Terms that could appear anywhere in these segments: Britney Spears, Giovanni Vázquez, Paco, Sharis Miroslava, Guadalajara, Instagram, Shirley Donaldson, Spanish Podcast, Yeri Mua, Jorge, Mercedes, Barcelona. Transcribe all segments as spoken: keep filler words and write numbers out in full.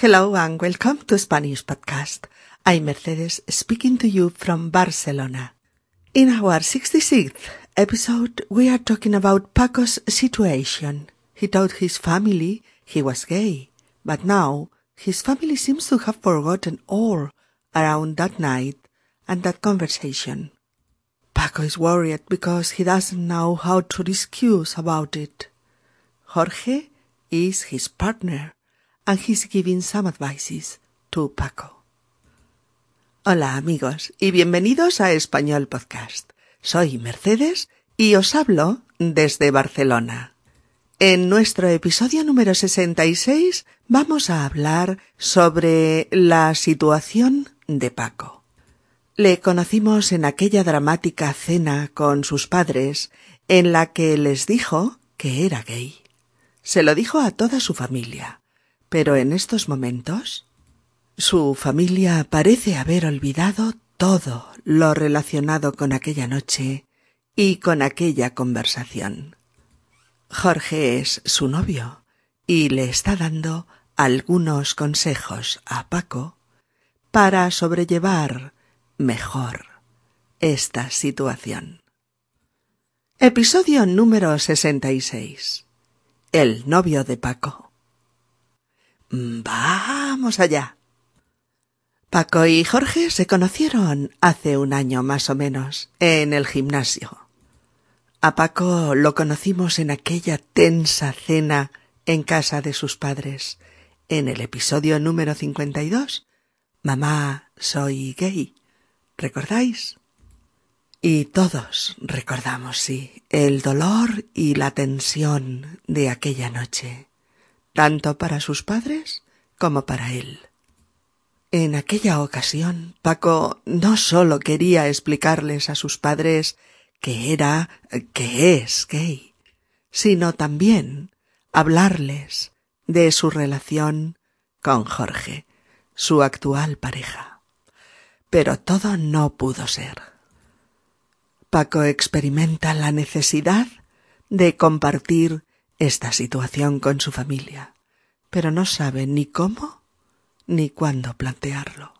Hello and welcome to Spanish Podcast. I'm Mercedes speaking to you from Barcelona. In our sixty-sixth episode, we are talking about Paco's situation. He told his family he was gay, but now his family seems to have forgotten all around that night and that conversation. Paco is worried because he doesn't know how to discuss about it. Jorge is his partner, and he's giving some advices to Paco. Hola amigos y bienvenidos a Español Podcast. Soy Mercedes y os hablo desde Barcelona. En nuestro episodio número sesenta y seis vamos a hablar sobre la situación de Paco. Le conocimos en aquella dramática cena con sus padres en la que les dijo que era gay. Se lo dijo a toda su familia. Pero en estos momentos, su familia parece haber olvidado todo lo relacionado con aquella noche y con aquella conversación. Jorge es su novio y le está dando algunos consejos a Paco para sobrellevar mejor esta situación. Episodio número sesenta y seis. El novio de Paco. ¡Vamos allá! Paco y Jorge se conocieron hace un año más o menos, en el gimnasio. A Paco lo conocimos en aquella tensa cena en casa de sus padres, en el episodio número cincuenta y dos, Mamá, soy gay, ¿recordáis? Y todos recordamos, sí, el dolor y la tensión de aquella noche, tanto para sus padres como para él. En aquella ocasión, Paco no solo quería explicarles a sus padres que era, que es gay, sino también hablarles de su relación con Jorge, su actual pareja. Pero todo no pudo ser. Paco experimenta la necesidad de compartir esta situación con su familia, pero no sabe ni cómo ni cuándo plantearlo.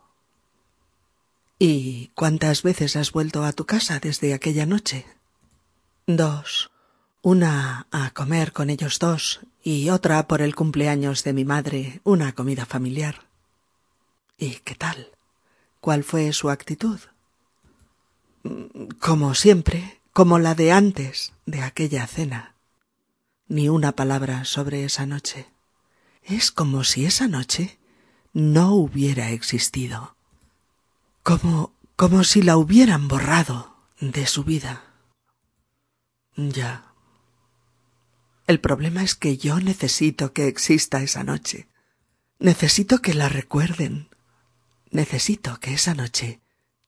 ¿Y cuántas veces has vuelto a tu casa desde aquella noche? Dos. Una a comer con ellos dos y otra por el cumpleaños de mi madre, una comida familiar. ¿Y qué tal? ¿Cuál fue su actitud? Como siempre, como la de antes de aquella cena. Ni una palabra sobre esa noche. Es como si esa noche no hubiera existido. Como, como si la hubieran borrado de su vida. Ya. El problema es que yo necesito que exista esa noche. Necesito que la recuerden. Necesito que esa noche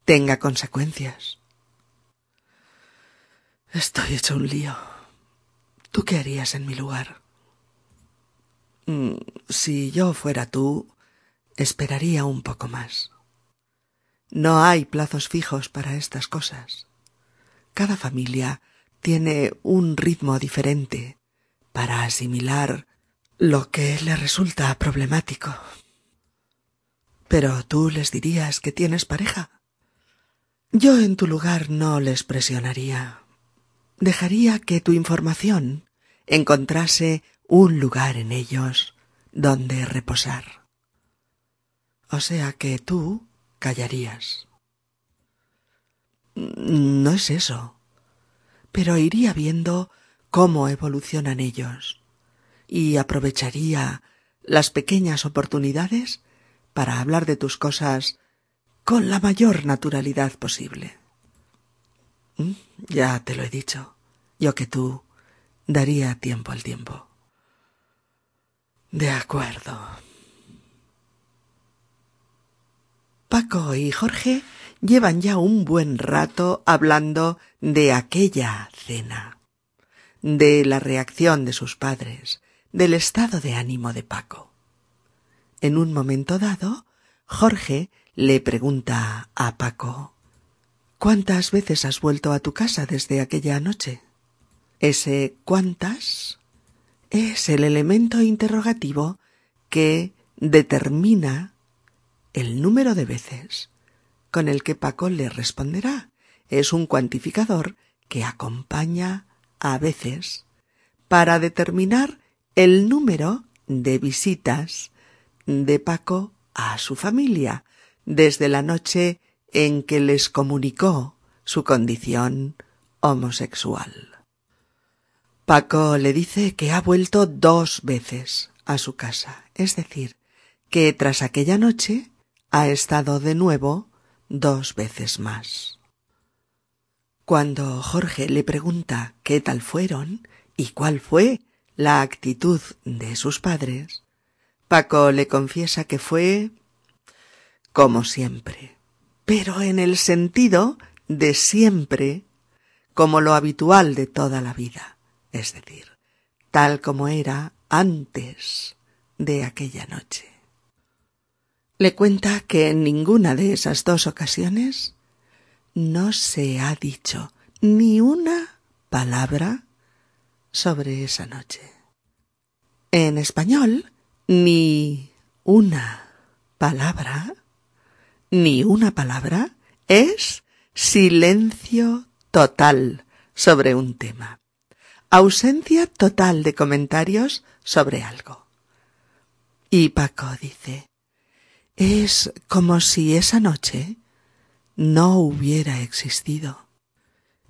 tenga consecuencias. Estoy hecho un lío. ¿Tú qué harías en mi lugar? Mm, si yo fuera tú, esperaría un poco más. No hay plazos fijos para estas cosas. Cada familia tiene un ritmo diferente para asimilar lo que le resulta problemático. Pero tú les dirías que tienes pareja. Yo en tu lugar no les presionaría. Dejaría que tu información encontrase un lugar en ellos donde reposar. O sea que tú callarías. No es eso, pero iría viendo cómo evolucionan ellos y aprovecharía las pequeñas oportunidades para hablar de tus cosas con la mayor naturalidad posible. Ya te lo he dicho, yo que tú daría tiempo al tiempo. De acuerdo. Paco y Jorge llevan ya un buen rato hablando de aquella cena, de la reacción de sus padres, del estado de ánimo de Paco. En un momento dado, Jorge le pregunta a Paco: ¿cuántas veces has vuelto a tu casa desde aquella noche? Ese cuántas es el elemento interrogativo que determina el número de veces con el que Paco le responderá. Es un cuantificador que acompaña a veces para determinar el número de visitas de Paco a su familia desde la noche en que les comunicó su condición homosexual. Paco le dice que ha vuelto dos veces a su casa, es decir, que tras aquella noche ha estado de nuevo dos veces más. Cuando Jorge le pregunta qué tal fueron y cuál fue la actitud de sus padres, Paco le confiesa que fue como siempre, pero en el sentido de siempre como lo habitual de toda la vida. Es decir, tal como era antes de aquella noche. Le cuenta que en ninguna de esas dos ocasiones no se ha dicho ni una palabra sobre esa noche. En español, ni una palabra, ni una palabra es silencio total sobre un tema. Ausencia total de comentarios sobre algo. Y Paco dice, es como si esa noche no hubiera existido.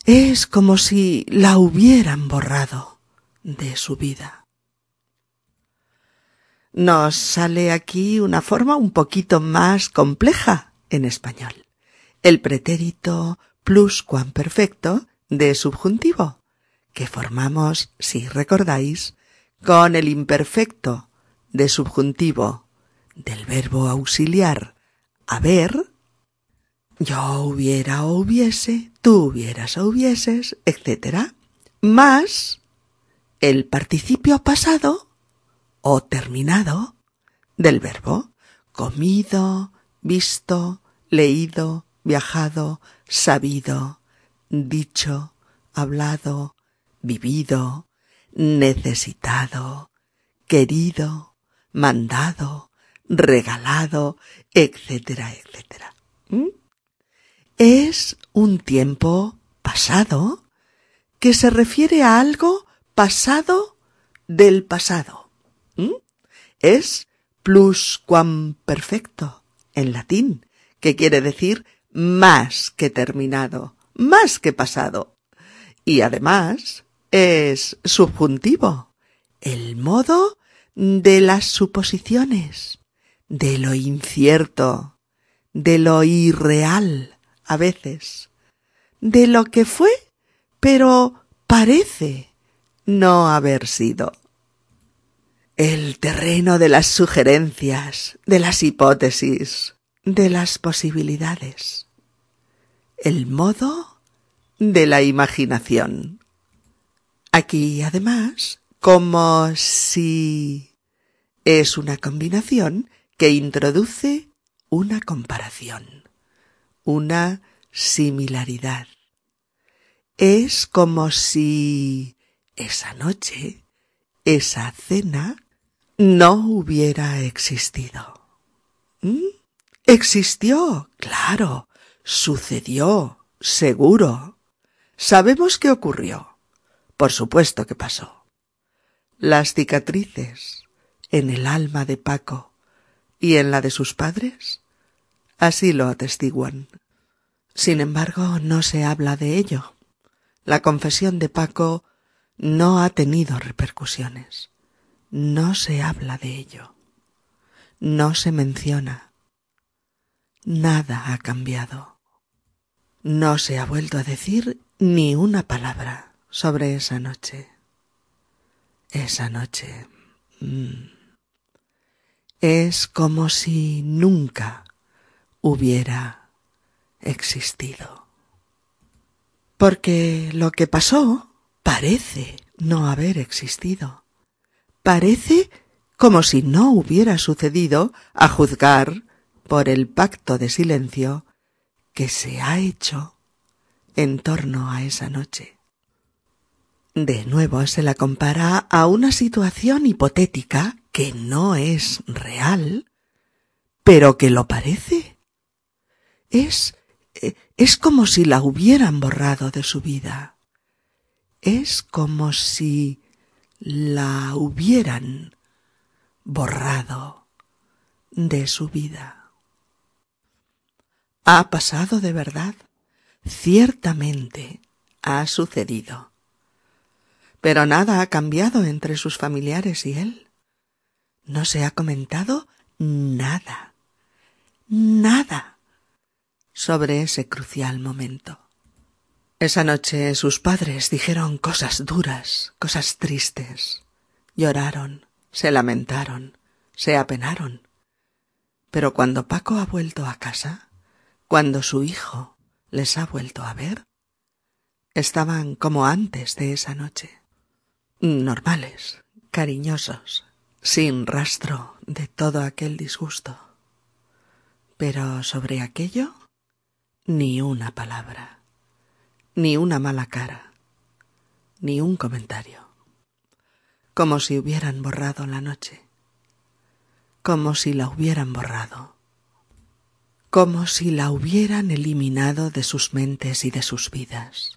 Es como si la hubieran borrado de su vida. Nos sale aquí una forma un poquito más compleja en español. El pretérito pluscuamperfecto de subjuntivo, que formamos, si recordáis, con el imperfecto de subjuntivo del verbo auxiliar haber, yo hubiera o hubiese, tú hubieras o hubieses, etcétera, más el participio pasado o terminado del verbo comido, visto, leído, viajado, sabido, dicho, hablado, vivido, necesitado, querido, mandado, regalado, etcétera, etcétera. ¿Mm? Es un tiempo pasado que se refiere a algo pasado del pasado. ¿Mm? Es pluscuamperfecto en latín, que quiere decir más que terminado, más que pasado. Y además es subjuntivo, el modo de las suposiciones, de lo incierto, de lo irreal a veces, de lo que fue pero parece no haber sido. El terreno de las sugerencias, de las hipótesis, de las posibilidades, el modo de la imaginación. Aquí, además, como si es una combinación que introduce una comparación, una similaridad. Es como si esa noche, esa cena, no hubiera existido. ¿Mm? Existió, claro, sucedió, seguro. Sabemos qué ocurrió. Por supuesto que pasó. Las cicatrices en el alma de Paco y en la de sus padres así lo atestiguan. Sin embargo, no se habla de ello. La confesión de Paco no ha tenido repercusiones. No se habla de ello. No se menciona. Nada ha cambiado. No se ha vuelto a decir ni una palabra sobre esa noche. Esa noche. Mmm. Es como si nunca hubiera existido. Porque lo que pasó parece no haber existido. Parece como si no hubiera sucedido, a juzgar por el pacto de silencio que se ha hecho en torno a esa noche. De nuevo se la compara a una situación hipotética que no es real, pero que lo parece. Es, es como si la hubieran borrado de su vida. Es como si la hubieran borrado de su vida. Ha pasado de verdad. Ciertamente ha sucedido. Pero nada ha cambiado entre sus familiares y él. No se ha comentado nada, nada sobre ese crucial momento. Esa noche sus padres dijeron cosas duras, cosas tristes. Lloraron, se lamentaron, se apenaron. Pero cuando Paco ha vuelto a casa, cuando su hijo les ha vuelto a ver, estaban como antes de esa noche. Normales, cariñosos, sin rastro de todo aquel disgusto. Pero sobre aquello, ni una palabra, ni una mala cara, ni un comentario. Como si hubieran borrado la noche. Como si la hubieran borrado. Como si la hubieran eliminado de sus mentes y de sus vidas.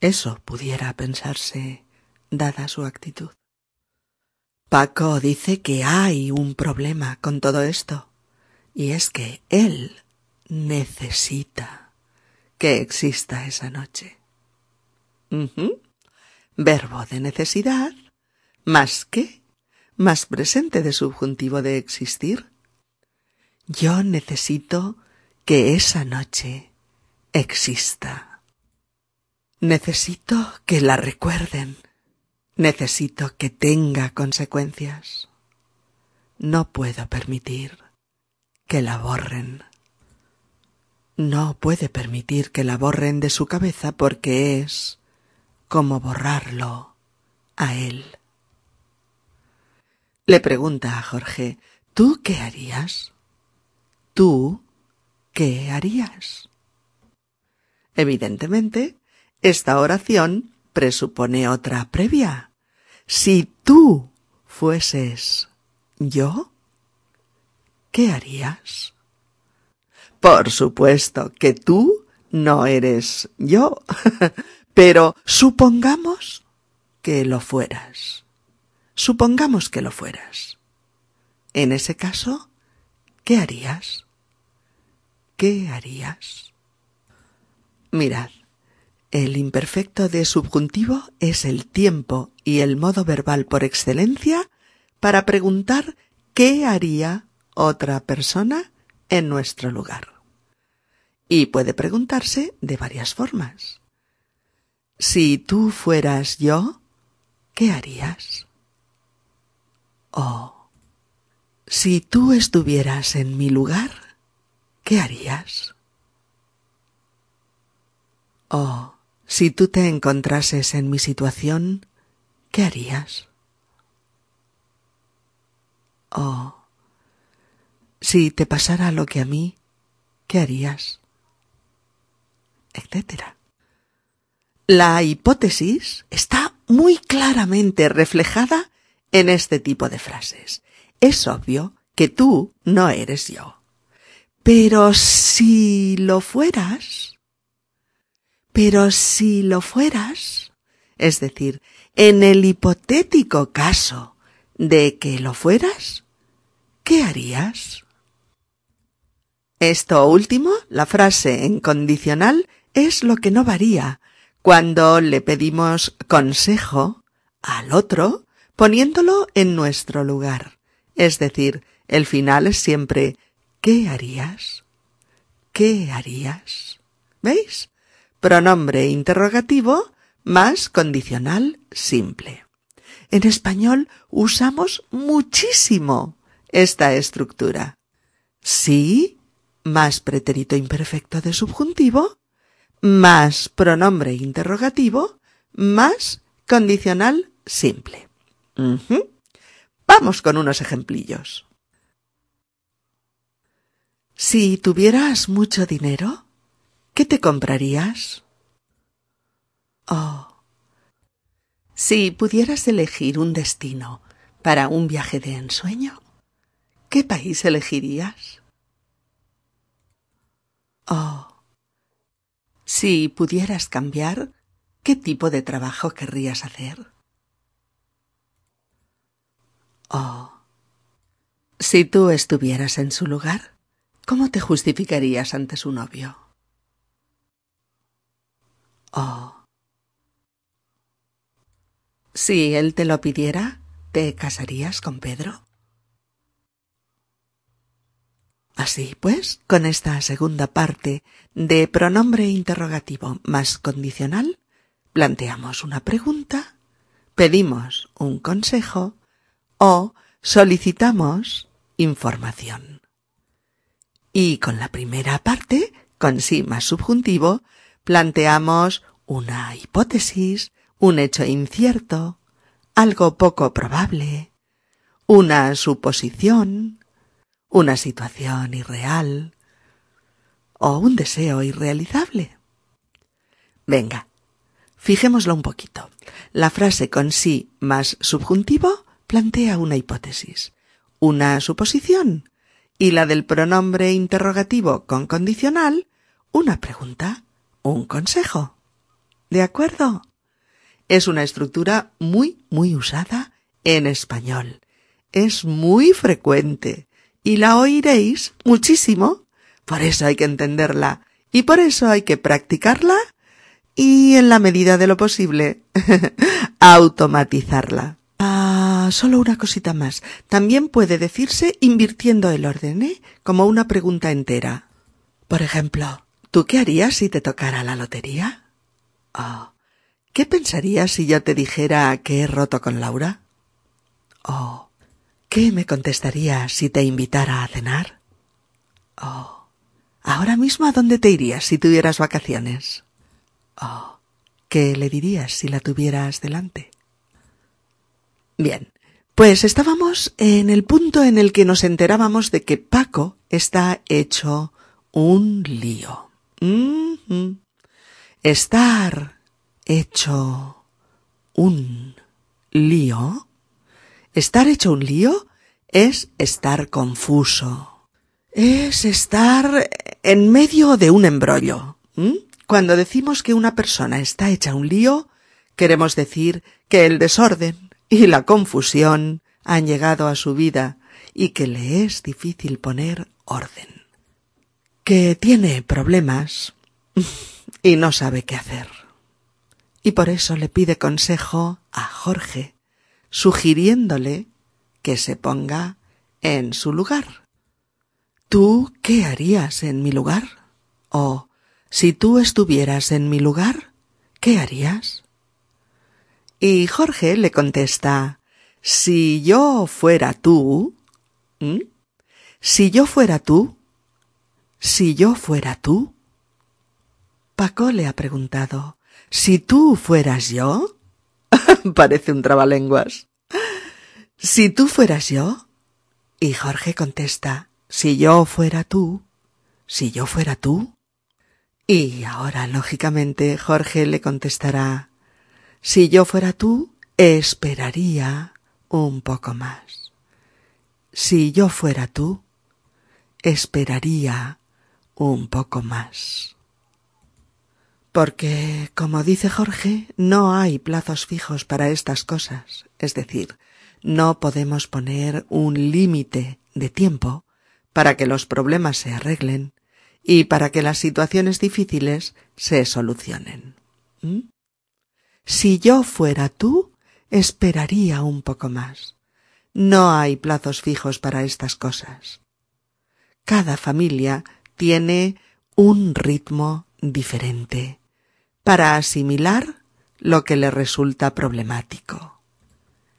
Eso pudiera pensarse, dada su actitud. Paco dice que hay un problema con todo esto, y es que él necesita que exista esa noche. Uh-huh. Verbo de necesidad, más que, más presente de subjuntivo de existir. Yo necesito que esa noche exista. Necesito que la recuerden. Necesito que tenga consecuencias. No puedo permitir que la borren. No puede permitir que la borren de su cabeza porque es como borrarlo a él. Le pregunta a Jorge, ¿tú qué harías? ¿Tú qué harías? Evidentemente, esta oración presupone otra previa. Si tú fueses yo, ¿qué harías? Por supuesto que tú no eres yo, pero supongamos que lo fueras. Supongamos que lo fueras. En ese caso, ¿qué harías? ¿Qué harías? Mirad. El imperfecto de subjuntivo es el tiempo y el modo verbal por excelencia para preguntar qué haría otra persona en nuestro lugar. Y puede preguntarse de varias formas. Si tú fueras yo, ¿qué harías? O, si tú estuvieras en mi lugar, ¿qué harías? O, si tú te encontrases en mi situación, ¿qué harías? O, si te pasara lo que a mí, ¿qué harías? Etcétera. La hipótesis está muy claramente reflejada en este tipo de frases. Es obvio que tú no eres yo. Pero si lo fueras... Pero si lo fueras, es decir, en el hipotético caso de que lo fueras, ¿qué harías? Esto último, la frase en condicional, es lo que no varía cuando le pedimos consejo al otro poniéndolo en nuestro lugar. Es decir, el final es siempre ¿qué harías? ¿Qué harías? ¿Veis? Pronombre interrogativo más condicional simple. En español usamos muchísimo esta estructura. Sí, más pretérito imperfecto de subjuntivo, más pronombre interrogativo, más condicional simple. Uh-huh. Vamos con unos ejemplillos. Si tuvieras mucho dinero, ¿qué te comprarías? O, si pudieras elegir un destino para un viaje de ensueño, ¿qué país elegirías? Oh, si pudieras cambiar, ¿qué tipo de trabajo querrías hacer? Oh, si tú estuvieras en su lugar, ¿cómo te justificarías ante su novio? Oh, si él te lo pidiera, ¿te casarías con Pedro? Así pues, con esta segunda parte de pronombre interrogativo más condicional, planteamos una pregunta, pedimos un consejo o solicitamos información. Y con la primera parte, con sí más subjuntivo, planteamos una hipótesis, un hecho incierto, algo poco probable, una suposición, una situación irreal o un deseo irrealizable. Venga, fijémoslo un poquito. La frase con sí más subjuntivo plantea una hipótesis, una suposición, y la del pronombre interrogativo con condicional, una pregunta, un consejo. ¿De acuerdo? Es una estructura muy, muy usada en español. Es muy frecuente y la oiréis muchísimo. Por eso hay que entenderla y por eso hay que practicarla y, en la medida de lo posible, automatizarla. Ah, solo una cosita más. También puede decirse invirtiendo el orden, ¿eh? Como una pregunta entera. Por ejemplo, ¿tú qué harías si te tocara la lotería? Oh, ¿qué pensarías si yo te dijera que he roto con Laura? Oh, ¿qué me contestarías si te invitara a cenar? Oh, ¿ahora mismo a dónde te irías si tuvieras vacaciones? Oh, ¿qué le dirías si la tuvieras delante? Bien, pues estábamos en el punto en el que nos enterábamos de que Paco está hecho un lío. Mm-hmm. Estar hecho un lío. Estar hecho un lío es estar confuso. Es estar en medio de un embrollo. ¿Mm? Cuando decimos que una persona está hecha un lío, queremos decir que el desorden y la confusión han llegado a su vida y que le es difícil poner orden. Que tiene problemas y no sabe qué hacer. Y por eso le pide consejo a Jorge, sugiriéndole que se ponga en su lugar. ¿Tú qué harías en mi lugar? O, si tú estuvieras en mi lugar, ¿qué harías? Y Jorge le contesta, si yo fuera tú, ¿Mm? si yo fuera tú, si yo fuera tú. Paco le ha preguntado, si tú fueras yo, parece un trabalenguas. Si tú fueras yo, y Jorge contesta, si yo fuera tú, si yo fuera tú. Y ahora, lógicamente, Jorge le contestará, si yo fuera tú, esperaría un poco más. Si yo fuera tú, esperaría un poco más. Porque, como dice Jorge, no hay plazos fijos para estas cosas, es decir, no podemos poner un límite de tiempo para que los problemas se arreglen y para que las situaciones difíciles se solucionen. ¿Mm? Si yo fuera tú, esperaría un poco más. No hay plazos fijos para estas cosas. Cada familia tiene un ritmo diferente para asimilar lo que le resulta problemático.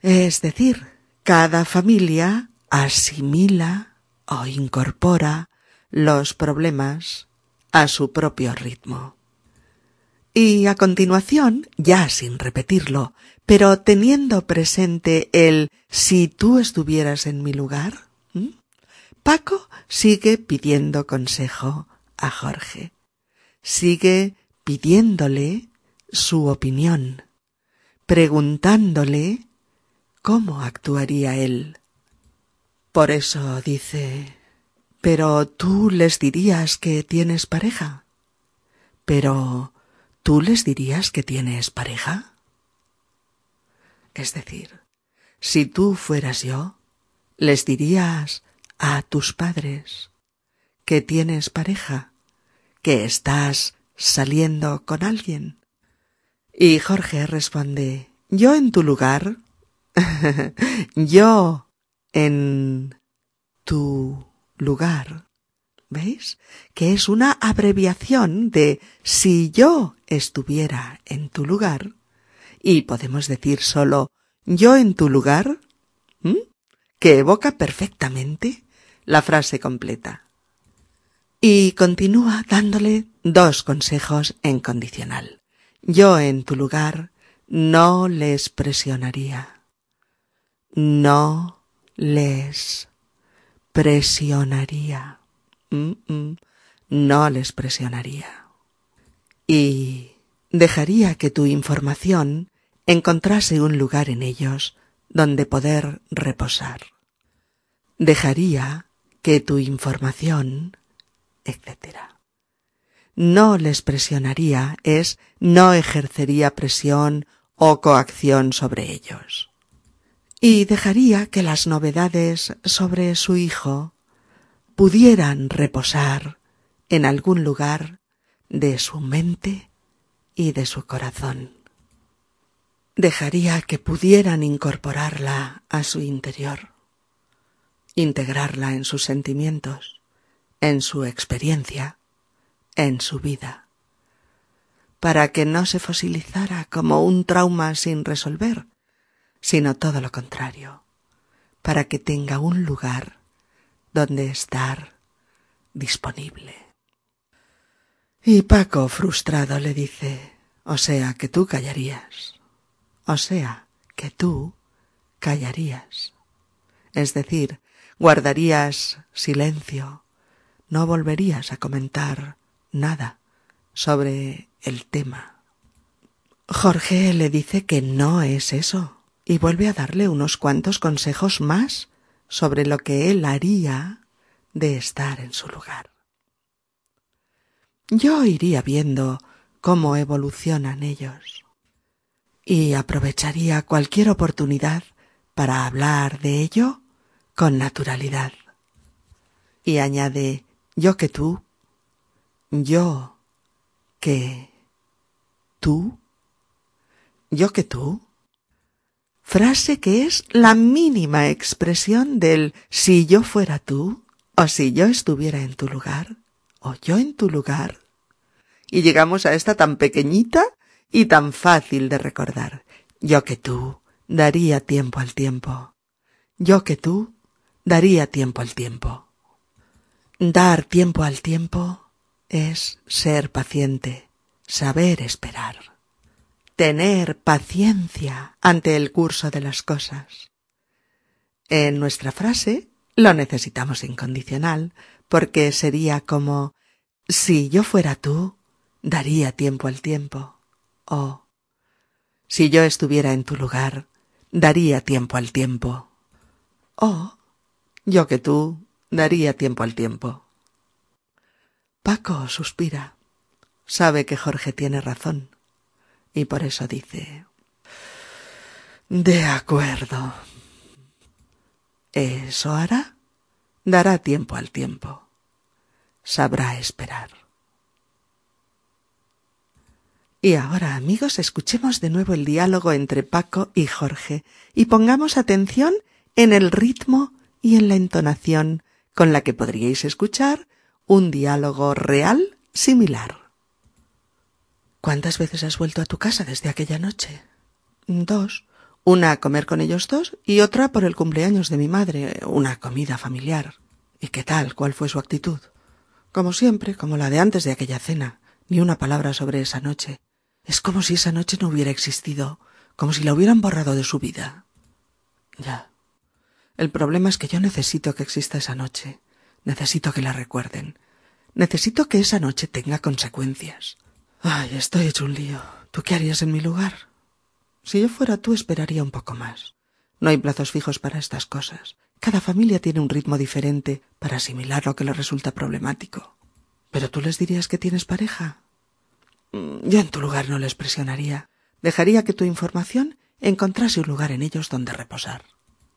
Es decir, cada familia asimila o incorpora los problemas a su propio ritmo. Y a continuación, ya sin repetirlo, pero teniendo presente el si tú estuvieras en mi lugar, ¿m? Paco sigue pidiendo consejo a Jorge. Sigue pidiéndole su opinión, preguntándole ¿Cómo actuaría él? Por eso dice, pero tú les dirías que tienes pareja. Pero tú les dirías que tienes pareja. Es decir, si tú fueras yo, les dirías a tus padres que tienes pareja, que estás saliendo con alguien. Y Jorge responde, yo en tu lugar, yo en tu lugar. ¿Veis? Que es una abreviación de si yo estuviera en tu lugar, y podemos decir solo yo en tu lugar, ¿m? que evoca perfectamente la frase completa. Y continúa dándole dos consejos en condicional. Yo en tu lugar no les presionaría. No les presionaría. Mm-mm. No les presionaría. Y dejaría que tu información encontrase un lugar en ellos donde poder reposar. Dejaría que tu información, etcétera. No les presionaría es no ejercería presión o coacción sobre ellos. Y dejaría que las novedades sobre su hijo pudieran reposar en algún lugar de su mente y de su corazón. Dejaría que pudieran incorporarla a su interior, integrarla en sus sentimientos, en su experiencia, en su vida, para que no se fosilizara como un trauma sin resolver, sino todo lo contrario, para que tenga un lugar donde estar disponible. Y Paco, frustrado, le dice, o sea que tú callarías, o sea que tú callarías, es decir, guardarías silencio, no volverías a comentar nada sobre el tema. Jorge le dice que no es eso, y vuelve a darle unos cuantos consejos más sobre lo que él haría de estar en su lugar. Yo iría viendo cómo evolucionan ellos y aprovecharía cualquier oportunidad para hablar de ello con naturalidad. Y añade, yo que tú, yo que tú, yo que tú, frase que es la mínima expresión del si yo fuera tú, o si yo estuviera en tu lugar, o yo en tu lugar. Y llegamos a esta tan pequeñita y tan fácil de recordar. Yo que tú daría tiempo al tiempo. Yo que tú daría tiempo al tiempo. Dar tiempo al tiempo es ser paciente, saber esperar. Tener paciencia ante el curso de las cosas. En nuestra frase lo necesitamos incondicional, porque sería como si yo fuera tú, daría tiempo al tiempo, o si yo estuviera en tu lugar, daría tiempo al tiempo, o yo que tú, daría tiempo al tiempo. Paco suspira. Sabe que Jorge tiene razón. Y por eso dice, de acuerdo, eso hará, dará tiempo al tiempo, sabrá esperar. Y ahora, amigos, escuchemos de nuevo el diálogo entre Paco y Jorge y pongamos atención en el ritmo y en la entonación con la que podríais escuchar un diálogo real similar. ¿Cuántas veces has vuelto a tu casa desde aquella noche? Dos. Una a comer con ellos dos y otra por el cumpleaños de mi madre, una comida familiar. ¿Y qué tal? ¿Cuál fue su actitud? Como siempre, como la de antes de aquella cena. Ni una palabra sobre esa noche. Es como si esa noche no hubiera existido, como si la hubieran borrado de su vida. Ya. El problema es que yo necesito que exista esa noche. Necesito que la recuerden. Necesito que esa noche tenga consecuencias. Ay, estoy hecho un lío. ¿Tú qué harías en mi lugar? Si yo fuera tú, esperaría un poco más. No hay plazos fijos para estas cosas. Cada familia tiene un ritmo diferente para asimilar lo que les resulta problemático. ¿Pero tú les dirías que tienes pareja? Yo en tu lugar no les presionaría. Dejaría que tu información encontrase un lugar en ellos donde reposar.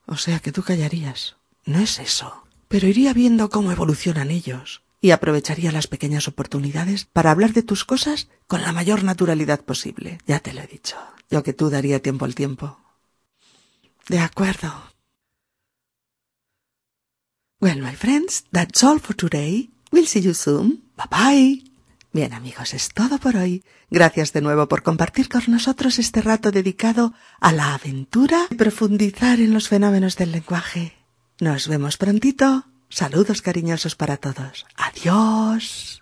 O sea que tú callarías. No es eso. Pero iría viendo cómo evolucionan ellos y aprovecharía las pequeñas oportunidades para hablar de tus cosas con la mayor naturalidad posible. Ya te lo he dicho. Yo que tú daría tiempo al tiempo. De acuerdo. Well, my friends, that's all for today. We'll see you soon. Bye-bye. Bien, amigos, es todo por hoy. Gracias de nuevo por compartir con nosotros este rato dedicado a la aventura y profundizar en los fenómenos del lenguaje. Nos vemos prontito. Saludos cariñosos para todos. Adiós.